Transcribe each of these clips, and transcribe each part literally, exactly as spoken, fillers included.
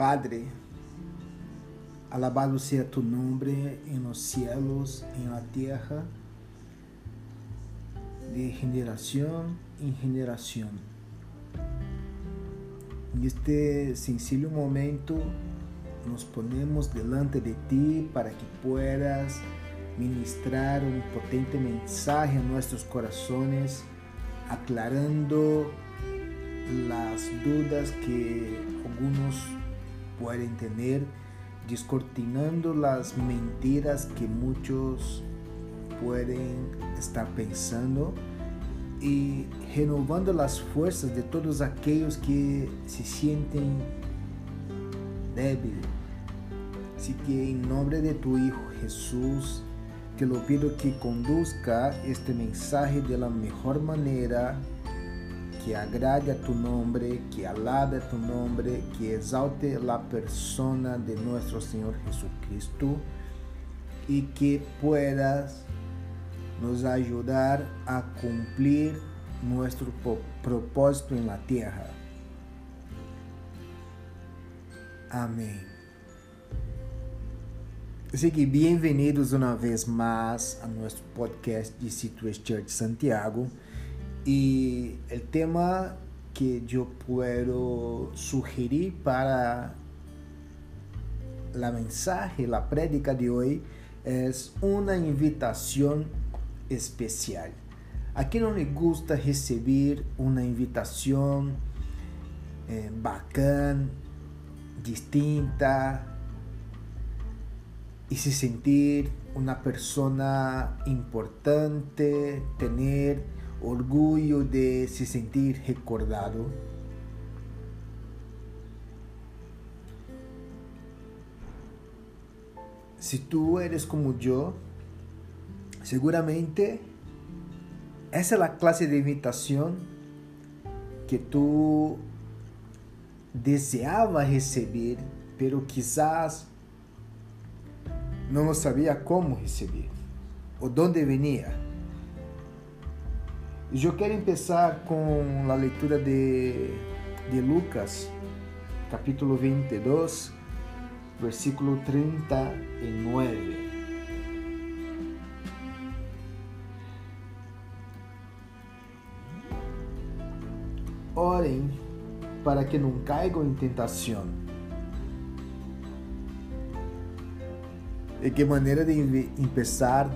Padre, alabado sea tu nombre en los cielos, en la tierra, de generación en generación. En este sencillo momento nos ponemos delante de ti para que puedas ministrar un potente mensaje a nuestros corazones, aclarando las dudas que algunos pueden tener, descortinando las mentiras que muchos pueden estar pensando y renovando las fuerzas de todos aquellos que se sienten débiles. Así que en nombre de tu Hijo Jesús, te lo pido que conduzca este mensaje de la mejor manera, que agrade a tu nombre, que alabe a tu nombre, que exalte la persona de nuestro Señor Jesucristo y que puedas nos ayudar a cumplir nuestro propósito en la tierra. Amén. Así que bienvenidos una vez más a nuestro podcast de City Church Santiago. Y el tema que yo puedo sugerir para la mensaje, la prédica de hoy, es una invitación especial. ¿A quién no le gusta recibir una invitación eh, bacana, distinta, y se sentir una persona importante, tener orgullo de se sentir recordado? Si tú eres como yo, seguramente esa es la clase de invitación que tú deseabas recibir, pero quizás no sabía cómo recibir o dónde venía. Yo quiero empezar con la lectura de, de Lucas, capítulo veintidós, versículo treinta y nueve. Oren para que no caigan en tentación. ¿De qué manera de empezar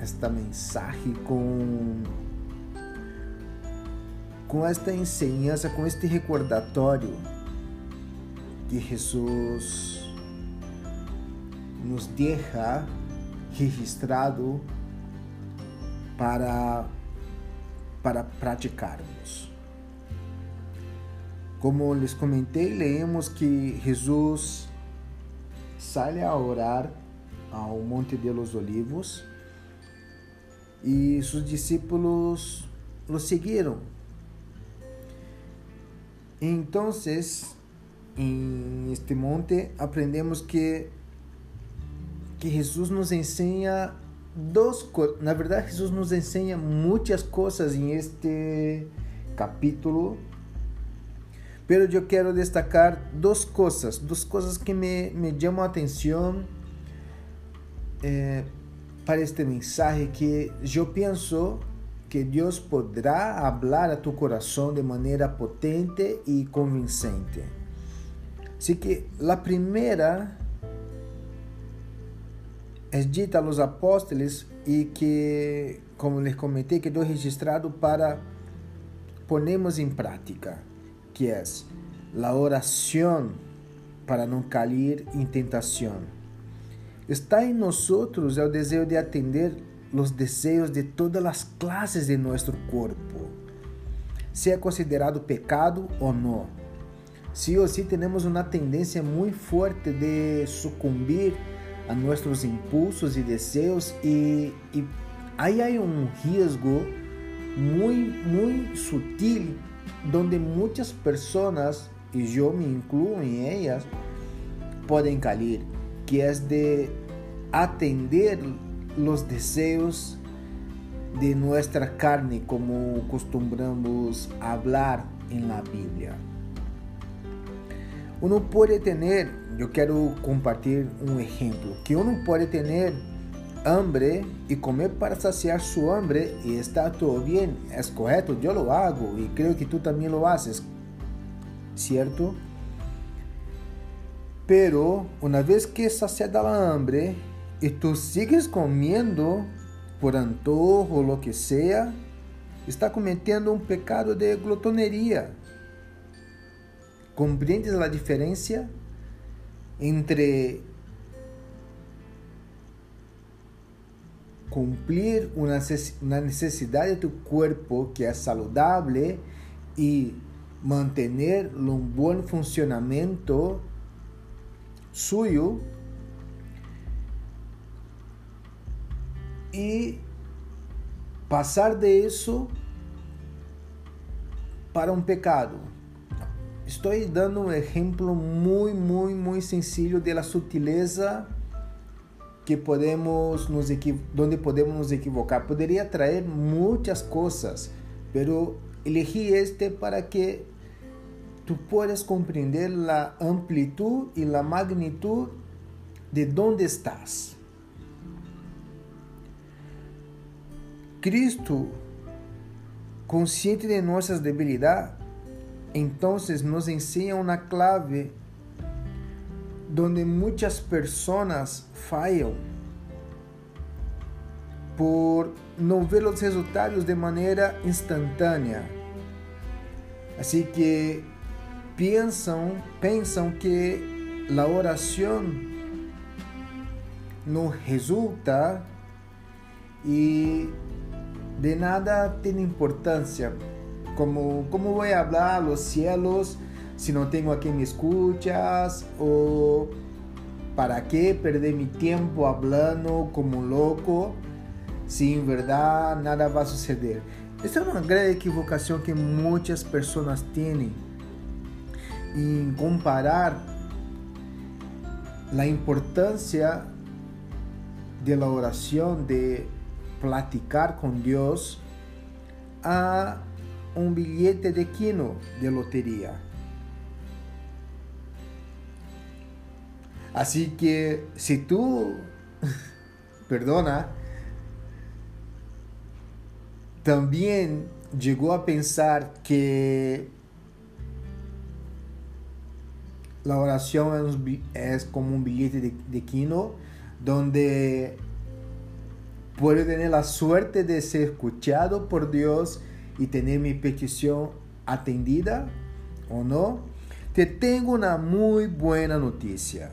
este mensaje con, con esta enseñanza, con este recordatorio que Jesús nos deja registrado para, para practicarnos? Como les comenté, leemos que Jesús sale a orar al Monte de los Olivos y sus discípulos lo siguieron. Entonces, en este monte aprendemos que, que Jesús nos enseña dos cosas. Na verdade, Jesús nos enseña muchas cosas en este capítulo, pero yo quiero destacar dos cosas, dos cosas que me, me llaman la atención eh, para este mensaje, que yo pienso que Dios podrá hablar a tu corazón de manera potente y convincente. Así que la primera es dita a los apóstoles y que, como les comenté, quedó registrado para ponernos en práctica, que es la oración para no caer en tentación. Está en nosotros el deseo de atender los deseos de todas las clases de nuestro cuerpo, sea considerado pecado o no. Sí o sí tenemos una tendencia muy fuerte de sucumbir a nuestros impulsos y deseos, y, y ahí hay un riesgo muy, muy sutil donde muchas personas, y yo me incluyo en ellas, pueden caer, que es de atender los deseos de nuestra carne, como acostumbramos a hablar en la Biblia. uno puede tener, yo quiero compartir un ejemplo, que uno puede tener hambre y comer para saciar su hambre y está todo bien, es correcto, yo lo hago y creo que tú también lo haces, ¿cierto? Pero una vez que saciada la hambre y tú sigues comiendo por antojo o lo que sea, está cometiendo un pecado de glotonería. ¿Comprendes la diferencia entre cumplir una necesidad de tu cuerpo que es saludable y mantener un buen funcionamiento suyo y pasar de eso para un pecado? Estoy dando un ejemplo muy, muy, muy sencillo de la sutileza que podemos nos equivo- donde podemos nos equivocar. Podría traer muchas cosas, pero elegí este para que tú puedas comprender la amplitud y la magnitud de dónde estás. Cristo, consciente de nuestras debilidades, entonces nos enseña una clave donde muchas personas fallan por no ver los resultados de manera instantánea. Así que piensan, piensan que la oración no resulta y de nada tiene importancia. Como, ¿cómo voy a hablar los cielos si no tengo a quien me escuchas? ¿O para qué perder mi tiempo hablando como un loco si en verdad nada va a suceder? Esta es una gran equivocación que muchas personas tienen en comparar la importancia de la oración, de platicar con Dios, a un billete de quino de lotería. Así que si tú, perdona, también llegó a pensar que la oración es como un billete de, de quino donde puedo tener la suerte de ser escuchado por Dios y tener mi petición atendida o no, te tengo una muy buena noticia.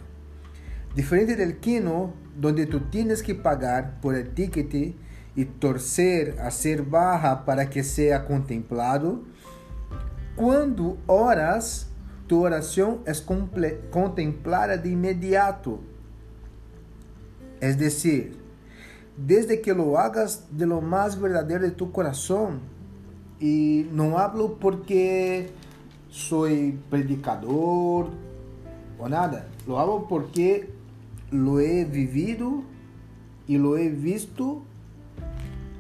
Diferente del quino, donde tú tienes que pagar por el ticket y torcer, hacer barra para que sea contemplado, cuando oras, tu oración es comple- contemplada de inmediato. Es decir, desde que lo hagas de lo más verdadero de tu corazón. Y no hablo porque soy predicador o nada. Lo hago porque lo he vivido y lo he visto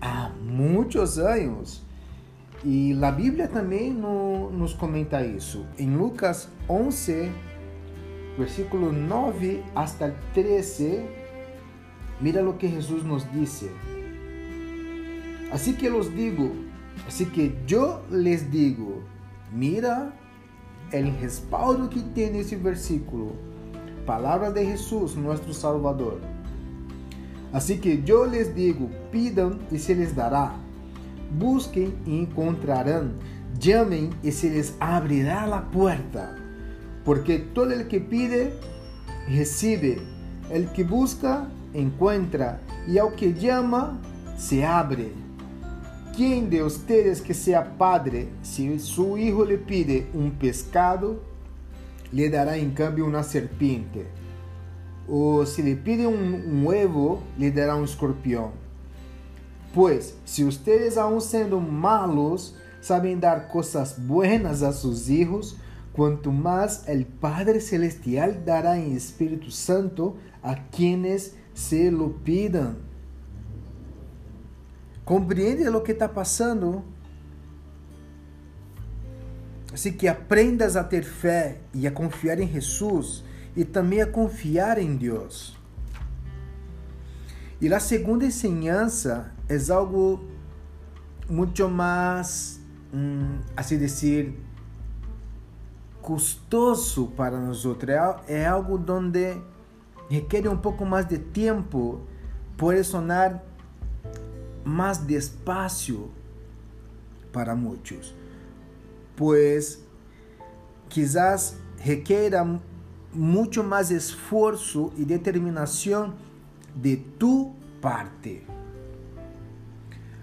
há muitos anos. Y la Biblia también no, nos comenta eso. En Lucas once, versículo nueve hasta el trece, mira lo que Jesús nos dice. Así que los digo, Así que yo les digo, mira el respaldo que tiene ese versículo. Palabras de Jesús, nuestro Salvador. Así que yo les digo, pidan y se les dará. Busquen y encontrarán. Llamen y se les abrirá la puerta. Porque todo el que pide, recibe. El que busca, encuentra. Y al que llama, se abre. ¿Quién de ustedes que sea padre, si su hijo le pide un pescado, le dará en cambio una serpiente? O si le pide un, un huevo, le dará un escorpión. Pues, si ustedes aún siendo malos, saben dar cosas buenas a sus hijos, cuanto más el Padre Celestial dará en Espíritu Santo a quienes se lo pidan. ¿Comprende lo que está pasando? Assim que aprendas a ter fé e a confiar em Jesus e também a confiar em Deus. E a segunda enseñanza é algo muito mais, hum, assim dizer, custoso para nós. É algo onde requer um pouco mais de tempo, pode sonar mais despacio para muitos, pues quizás requiera mucho más esfuerzo y determinación de tu parte.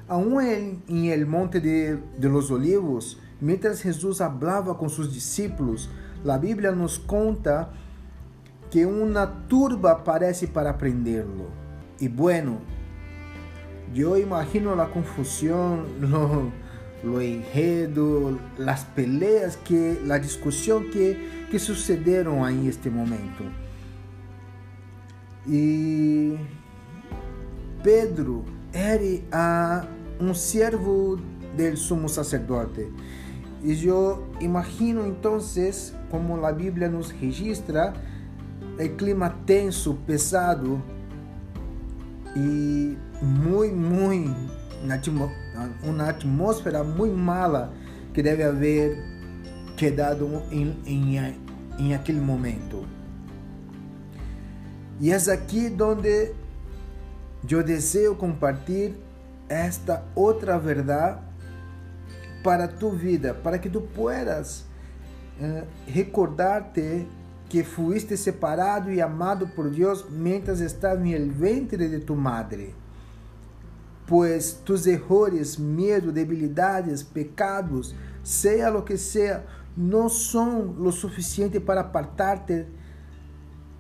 Aún en, en el Monte de, de los Olivos, mientras Jesús hablaba con sus discípulos, la Biblia nos cuenta que una turba aparece para prenderlo. Y bueno, yo imagino la confusión, lo, lo enredo, las peleas, que, la discusión que, que sucedieron ahí en este momento. Y Pedro era uh, un siervo del sumo sacerdote. Y yo imagino entonces, como la Biblia nos registra, el clima tenso, pesado y muy, muy, una atmósfera muy mala que debe haber quedado en, en, en aquel momento. Y es aquí donde yo deseo compartir esta otra verdad para tu vida, para que tú puedas eh, recordarte que fuiste separado y amado por Dios mientras estabas en el ventre de tu madre. Pues tus errores, miedo, debilidades, pecados, sea lo que sea, no son lo suficiente para apartarte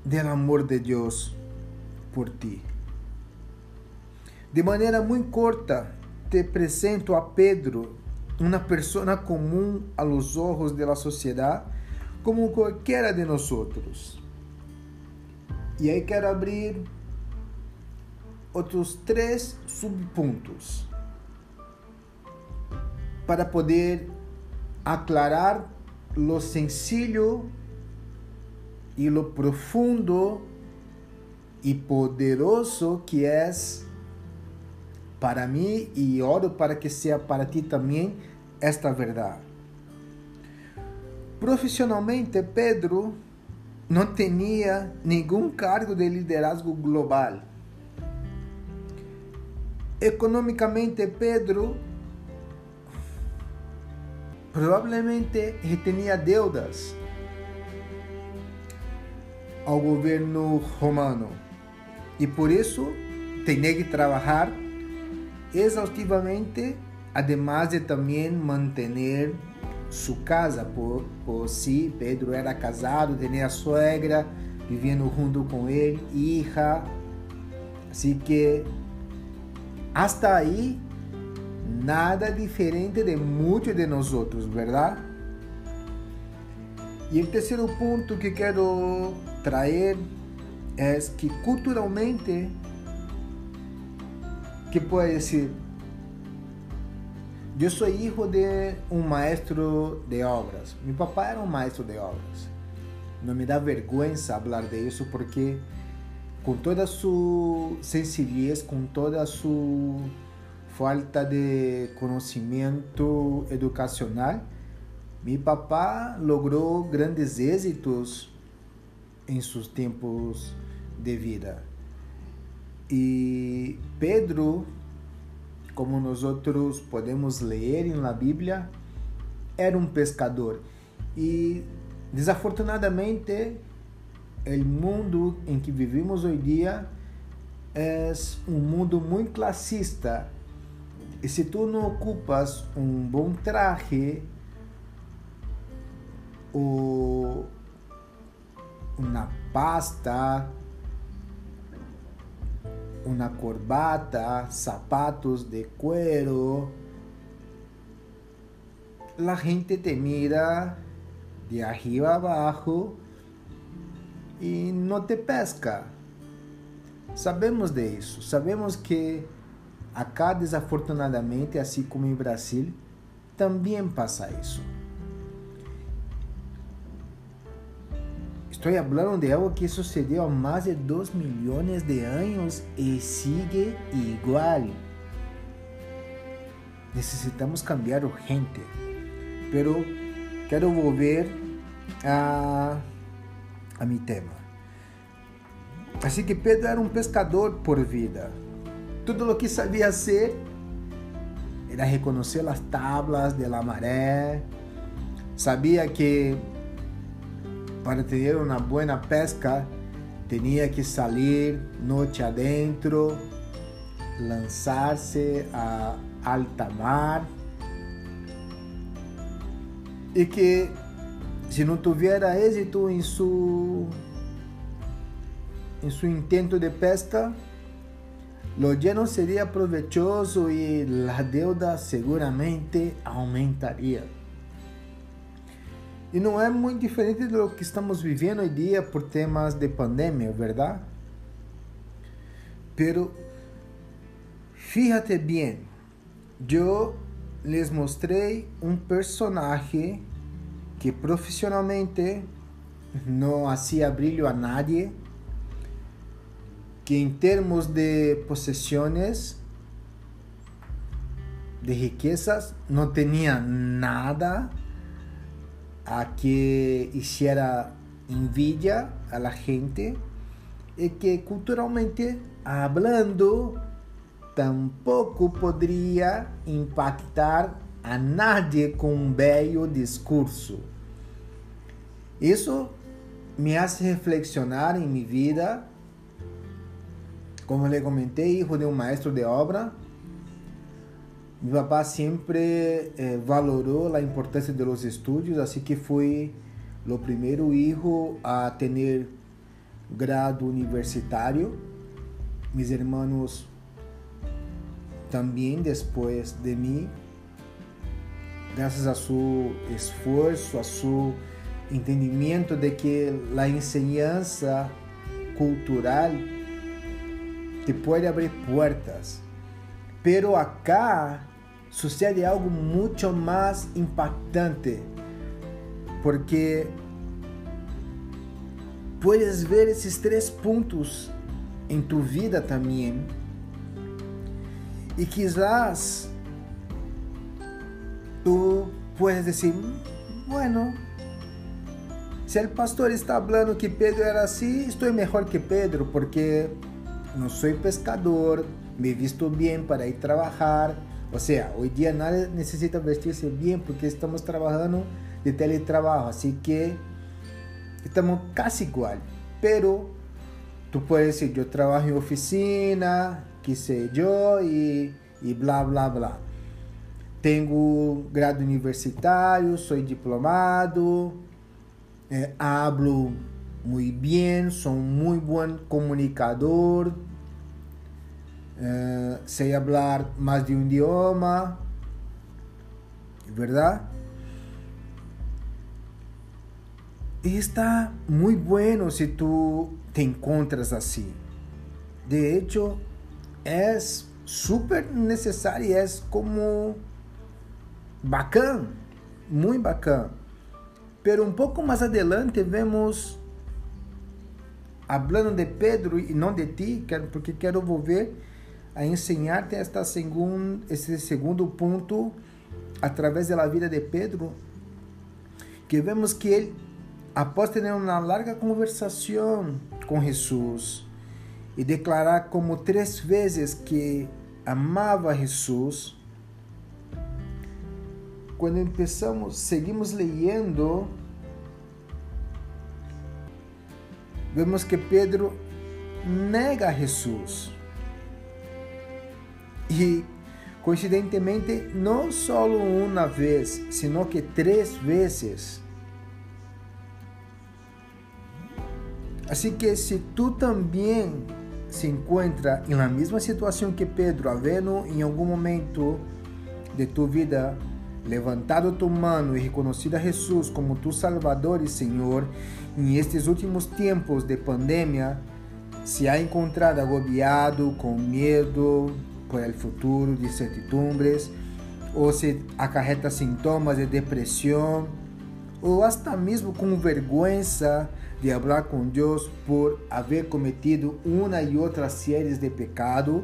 del amor de Dios por ti. De manera muy corta, te presento a Pedro, una persona común a los ojos de la sociedad, como cualquiera de nosotros. Y ahí quiero abrir otros tres subpuntos para poder aclarar lo sencillo y lo profundo y poderoso que es para mí, y oro para que sea para ti también esta verdad. Profesionalmente, Pedro no tenía ningún cargo de liderazgo global. Económicamente, Pedro probablemente tenía deudas al gobierno romano y por eso tenía que trabajar exhaustivamente, además de también mantener su casa. Por, por sí, Pedro era casado, tenía suegra viviendo junto con él, hija, así que hasta ahí, nada diferente de muchos de nosotros, ¿verdad? Y el tercer punto que quiero traer es que culturalmente, ¿qué puedo decir? Yo soy hijo de un maestro de obras. Mi papá era un maestro de obras. No me da vergüenza hablar de eso porque, con toda su sencillez, con toda su falta de conocimiento educacional, mi papá logró grandes éxitos en sus tiempos de vida. Y Pedro, como nosotros podemos leer en la Biblia, era un pescador. Y desafortunadamente, el mundo en que vivimos hoy día es un mundo muy clasista. Y si tú no ocupas un buen traje o una pasta, una corbata, zapatos de cuero, la gente te mira de arriba abajo y no te pesca. Sabemos de eso. Sabemos que acá, desafortunadamente, así como en Brasil, también pasa eso. Estoy hablando de algo que sucedió há mais de dos millones de años y sigue igual. Necesitamos cambiar urgente. Pero quiero volver a, a mi tema. Así que Pedro era un pescador por vida. Todo lo que sabía hacer era reconocer las tablas de la maré. Sabía que para tener una buena pesca tenía que salir noche adentro, lanzarse a alta mar, y que si no tuviera éxito en su en su intento de pesca, lo ya no sería provechoso y la deuda seguramente aumentaría. Y no es muy diferente de lo que estamos viviendo hoy día por temas de pandemia, ¿verdad? Pero fíjate bien, yo les mostré un personaje que profesionalmente no hacía brillo a nadie, que en términos de posesiones, de riquezas, no tenía nada a que hiciera envidia a la gente, y que culturalmente hablando tampoco podría impactar a nadie con un bello discurso. Eso me hace reflexionar en mi vida. Como le comenté, hijo de un maestro de obra. Mi papá siempre eh, valoró la importancia de los estudios, así que fui lo primero hijo a tener grado universitario. Mis hermanos también después de mí, gracias a su esfuerzo, a su entendimiento de que la enseñanza cultural te puede abrir puertas. Pero acá sucede algo mucho más impactante, porque puedes ver esses três pontos em tu vida também, e quizás tu puedes dizer, bueno, se o pastor está falando que Pedro era assim, estou melhor que Pedro, porque não sou pescador, me visto bien para ir trabajar. O sea, hoy día nadie necesita vestirse bien porque estamos trabajando de teletrabajo, así que estamos casi igual. Pero tú puedes decir, yo trabajo en oficina, qué sé yo, y, y bla, bla, bla. Tengo grado universitario, soy diplomado, eh, hablo muy bien, soy muy buen comunicador. Uh, sé hablar más de un idioma, ¿verdad? Y está muy bueno si tú te encuentras así. De hecho, es súper necesario, es como bacán, muy bacán. Pero un poco más adelante vemos, hablando de Pedro y no de ti, porque quiero volver a enseñarte esta segun, este segundo punto a través de la vida de Pedro, que vemos que él, após tener una larga conversación con Jesús y declarar como tres veces que amaba a Jesús, cuando empezamos, seguimos leyendo, vemos que Pedro nega a Jesús. Y coincidentemente, no solo una vez, sino que tres veces. Así que si tú también se encuentra en la misma situación que Pedro, habiendo en algún momento de tu vida levantado tu mano y reconocido a Jesús como tu Salvador y Señor, en estos últimos tiempos de pandemia, se ha encontrado agobiado, con miedo por el futuro, de incertidumbres, o se acarreta síntomas de depresión, o hasta mismo con vergüenza de hablar con Dios por haber cometido una y otra series de pecado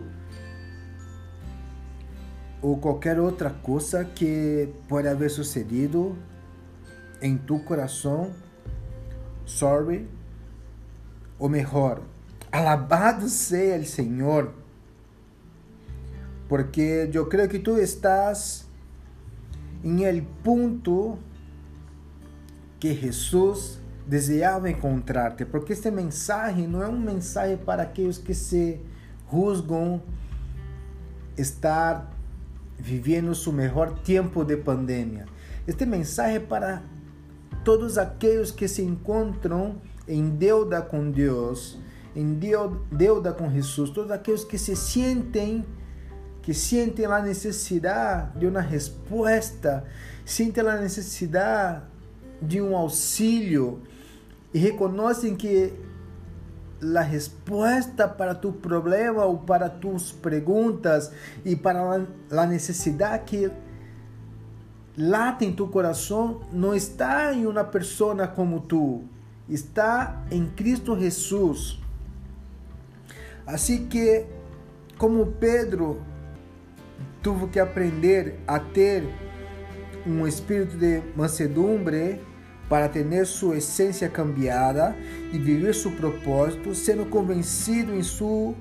o cualquier otra cosa que pueda haber sucedido en tu corazón. Sorry, o mejor, alabado sea el Señor, porque yo creo que tú estás en el punto que Jesús deseaba encontrarte, porque este mensaje no es un mensaje para aquellos que se juzgan estar viviendo su mejor tiempo de pandemia. Este mensaje es para todos aquellos que se encuentran en deuda con Dios, en deuda con Jesús, todos aquellos que se sienten que sienten la necesidad de una respuesta, sienten la necesidad de un auxilio y reconocen que la respuesta para tu problema o para tus preguntas y para la, la necesidad que late en tu corazón no está en una persona como tú, está en Cristo Jesús. Así que, como Pedro tuvo que aprender a ter un espíritu de mansedumbre para tener su esencia cambiada y vivir su propósito, siendo convencido en su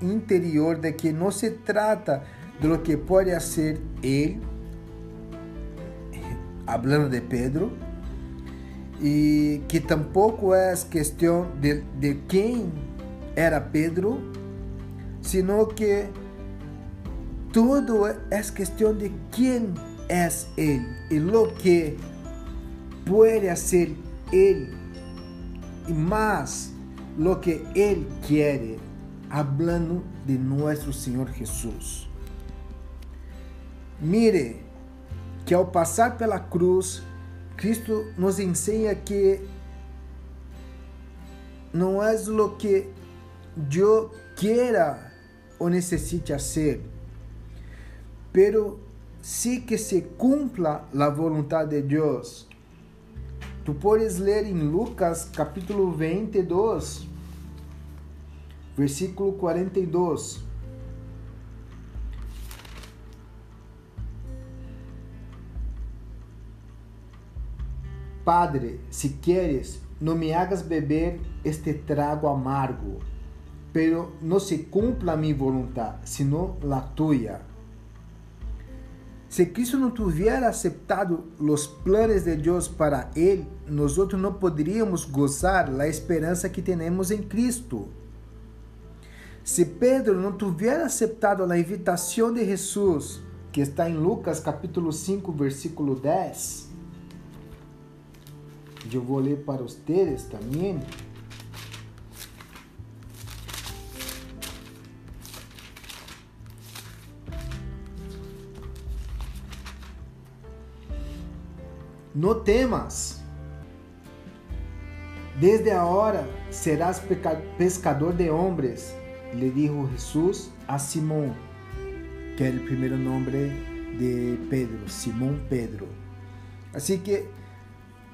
interior de que no se trata de lo que puede hacer él, hablando de Pedro, y que tampoco es cuestión de, de quién era Pedro, sino que todo es cuestión de quién es él y lo que puede hacer él y más lo que él quiere, hablando de nuestro Señor Jesús. Mire que al pasar pela cruz, Cristo nos enseña que no es lo que yo quiera o necesite hacer, pero sí que se cumpla la voluntad de Dios. Tú puedes leer en Lucas capítulo veintidós, versículo cuarenta y dos. Padre, si quieres, no me hagas beber este trago amargo, pero no se cumpla mi voluntad, sino la tuya. Si Cristo no tuviera aceptado los planes de Dios para él, nosotros no podríamos gozar la esperanza que tenemos en Cristo. Si Pedro no tuviera aceptado la invitación de Jesús, que está en Lucas capítulo cinco, versículo diez, yo vou ler para ustedes também. No temas, desde ahora serás pescador de hombres, le dijo Jesús a Simón, que era el primer nombre de Pedro, Simón Pedro. Así que,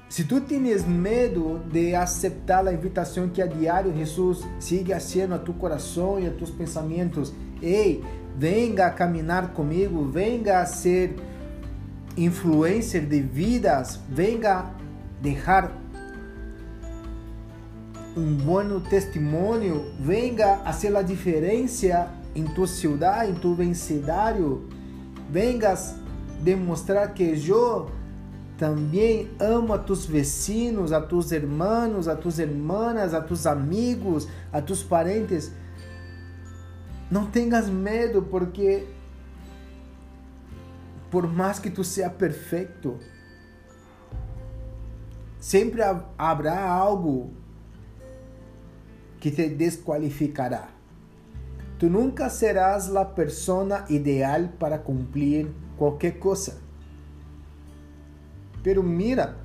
si tú tienes miedo de aceptar la invitación que a diario Jesús sigue haciendo a tu corazón y a tus pensamientos, hey, venga a caminar conmigo, venga a ser influencer de vidas, venga dejar un buen testimonio, venga hacer la diferencia en tu ciudad, en tu vecindario, vengas demostrar que yo también amo a tus vecinos, a tus hermanos, a tus hermanas, a tus amigos, a tus parientes. No tengas miedo, porque por más que tú seas perfecto, siempre habrá algo que te descualificará. Tú nunca serás la persona ideal para cumplir cualquier cosa. Pero mira,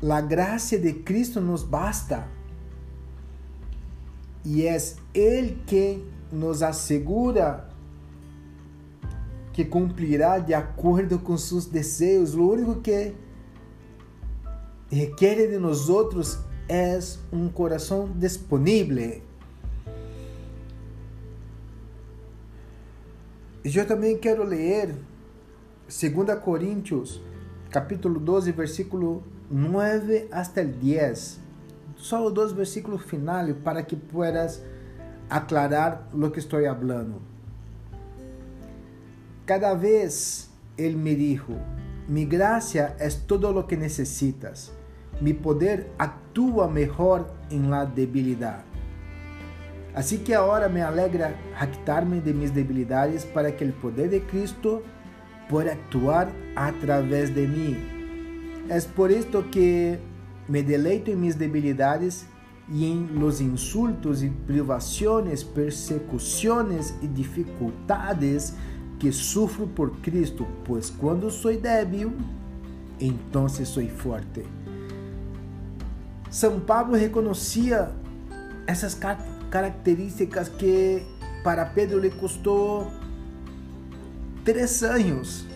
la gracia de Cristo nos basta y es Él quien nos asegura que cumplirá de acuerdo con sus deseos. Lo único que requiere de nosotros es un corazón disponible. Y yo también quiero leer dos Corintios, capítulo doce, versículo nueve hasta el diez. Solo dos versículos finales para que puedas aclarar lo que estoy hablando. Cada vez él me dijo: mi gracia es todo lo que necesitas. Mi poder actúa mejor en la debilidad. Así que ahora me alegra jactarme de mis debilidades para que el poder de Cristo pueda actuar a través de mí. Es por esto que me deleito en mis debilidades y en los insultos y privaciones, persecuciones y dificultades que sufro por Cristo, pues cuando soy débil, entonces soy fuerte. San Pablo reconocía esas características que para Pedro le costó tres años.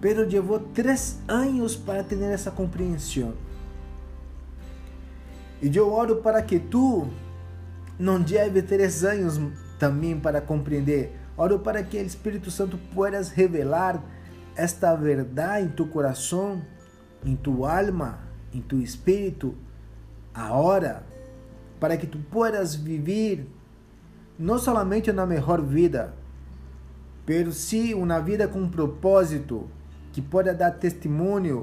Pedro llevó tres años para tener esa comprensión. Y yo oro para que tú no lleve tres años también para comprender. Oro para que el Espíritu Santo puedas revelar esta verdad en tu corazón, en tu alma, en tu espíritu, ahora, para que tú puedas vivir no solamente una mejor vida, pero sí una vida con propósito que pueda dar testimonio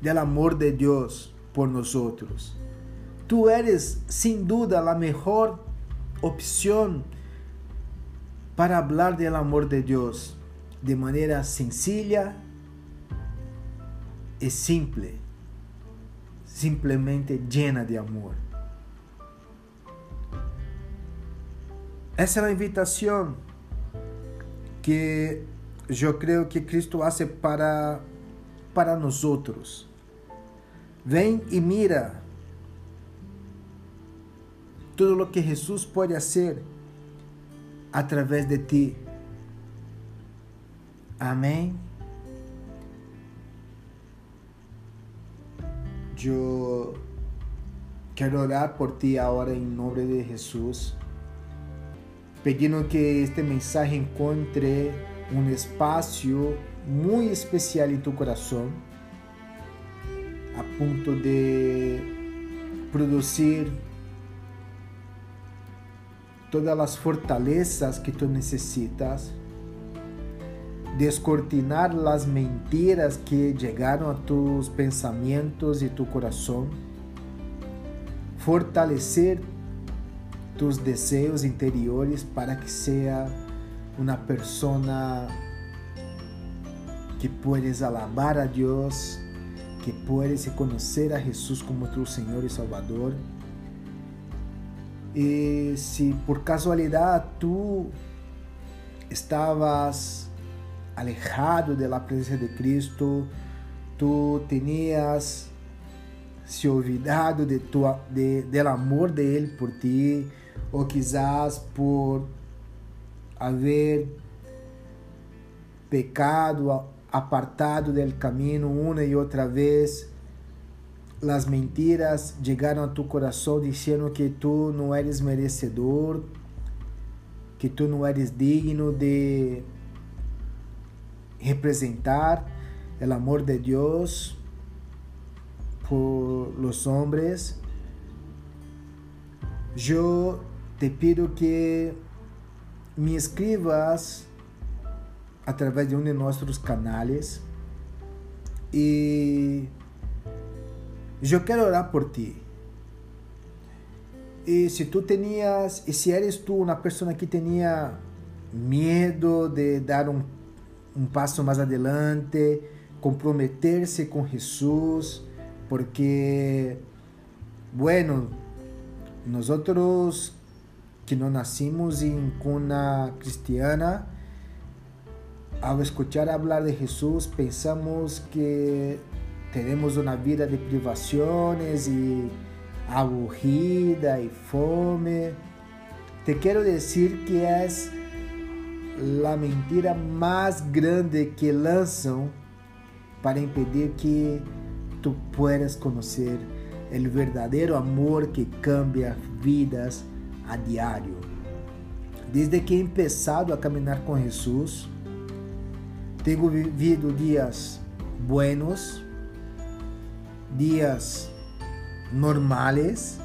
del amor de Dios por nosotros. Tú eres sin duda la mejor opción para hablar del amor de Dios de manera sencilla y simple, simplemente llena de amor. Esa es la invitación que yo creo que Cristo hace para, para nosotros. Ven y mira todo lo que Jesús puede hacer a través de ti. Amén. Yo quiero orar por ti ahora en nombre de Jesús, pidiendo que este mensaje encuentre un espacio muy especial en tu corazón, a punto de producir todas las fortalezas que tú necesitas, descortinar las mentiras que llegaron a tus pensamientos y tu corazón, fortalecer tus deseos interiores para que sea una persona que puedes alabar a Dios, que puedes reconocer a Jesús como tu Señor y Salvador. Y si por casualidad tú estabas alejado de la presencia de Cristo, tú tenías se olvidado de tu, de, del amor de Él por ti, o quizás por haber pecado, apartado del camino una y otra vez. Las mentiras llegaron a tu corazón diciendo que tú no eres merecedor, que tú no eres digno de representar el amor de Dios por los hombres. Yo te pido que me escribas a través de uno de nuestros canales y yo quiero orar por ti. Y si tú tenías, y si eres tú una persona que tenía miedo de dar un, un paso más adelante, comprometerse con Jesús, porque, bueno, nosotros que no nacimos en cuna cristiana, al escuchar hablar de Jesús, pensamos que tenemos una vida de privaciones y aburrida y fome. Te quiero decir que es la mentira más grande que lanzan para impedir que tú puedas conocer el verdadero amor que cambia vidas a diario. Desde que he empezado a caminar con Jesús, tengo vivido días buenos, días normales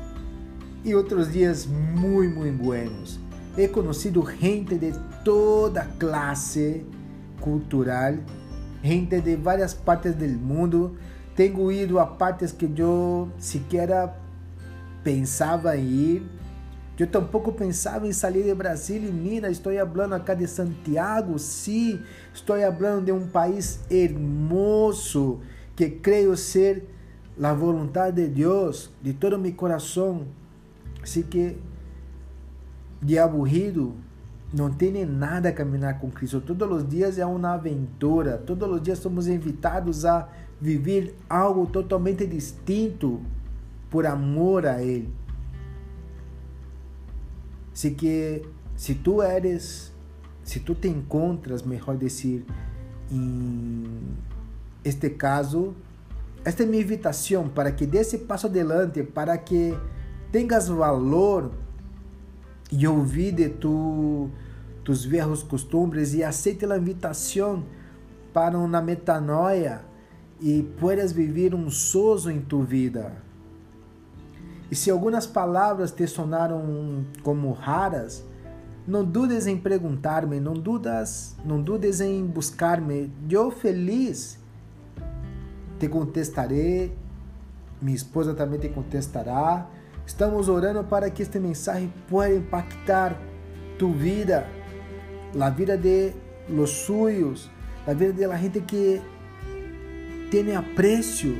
y otros días muy, muy buenos. He conocido gente de toda clase cultural, gente de varias partes del mundo. Tengo ido a partes que yo siquiera pensaba en ir. Yo tampoco pensaba en salir de Brasil y mira, estoy hablando acá de Santiago, sí, estoy hablando de un país hermoso que creo ser la voluntad de Dios de todo mi corazón. Así que de aburrido no tiene nada caminar con Cristo. Todos los días es una aventura, todos los días somos invitados a vivir algo totalmente distinto por amor a Él. Así que si tú eres, si tú te encuentras, mejor decir, en este caso, esta es mi invitación para que des ese paso adelante, para que tengas valor y olvide tu, tus viejos costumbres y acepte la invitación para una metanoia y puedas vivir un gozo en tu vida. E se algumas palavras te sonaram como raras, não dudes em perguntar-me, não dudas, não dudes em buscar-me. Eu feliz te contestarei, minha esposa também te contestará. Estamos orando para que este mensagem possa impactar tu vida, a vida de los suyos, a vida de la gente que tiene aprecio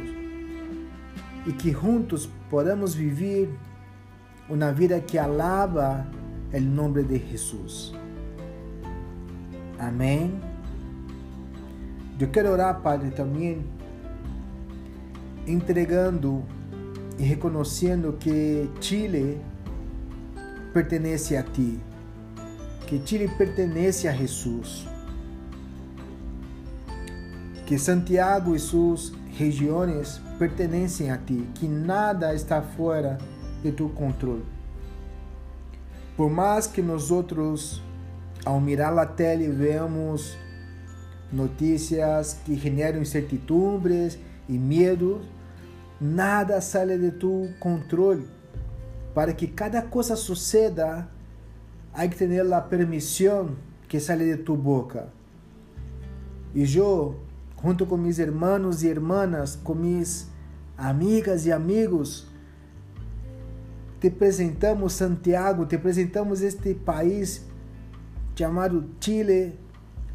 e que juntos podamos vivir una vida que alaba el nombre de Jesús. Amén. Yo quiero orar, Padre, también entregando y reconociendo que Chile pertenece a ti, que Chile pertenece a Jesús, que Santiago y sus regiones pertenecen a ti, que nada está fuera de tu control. Por más que nosotros al mirar la tele veamos noticias que generan incertidumbres y miedos, nada sale de tu control. Para que cada cosa suceda, hay que tener la permisión que sale de tu boca. Y yo, junto com meus irmãos e irmãs, com minhas amigas e amigos, te apresentamos Santiago, te apresentamos este país chamado Chile,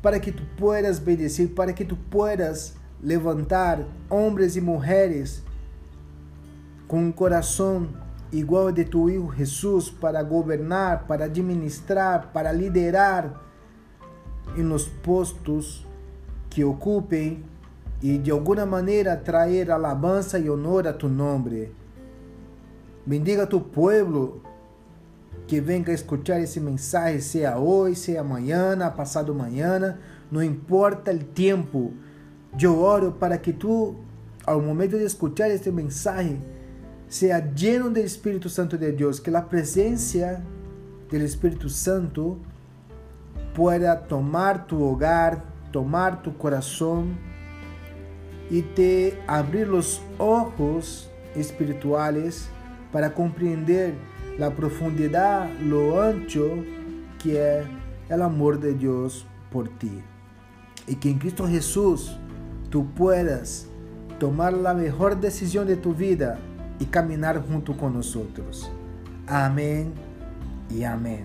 para que tu puedas bendecir, para que tu puedas levantar homens e mulheres com um coração igual de tu Hijo Jesus, para governar, para administrar, para liderar em nos postos que ocupem e de alguma maneira traer alabanza e honor a tu nome. Bendiga tu pueblo que venga a escuchar esse mensaje, seja hoje, seja amanhã, passado amanhã, não importa o tempo. Eu oro para que tu, ao momento de escuchar este mensaje, seja lleno do Espírito Santo de Deus, que a presença do Espírito Santo pueda tomar tu hogar, tomar tu corazón y te abrir los ojos espirituales para comprender la profundidad, lo ancho que es el amor de Dios por ti. Y que en Cristo Jesús tú puedas tomar la mejor decisión de tu vida y caminar junto con nosotros. Amén y amén.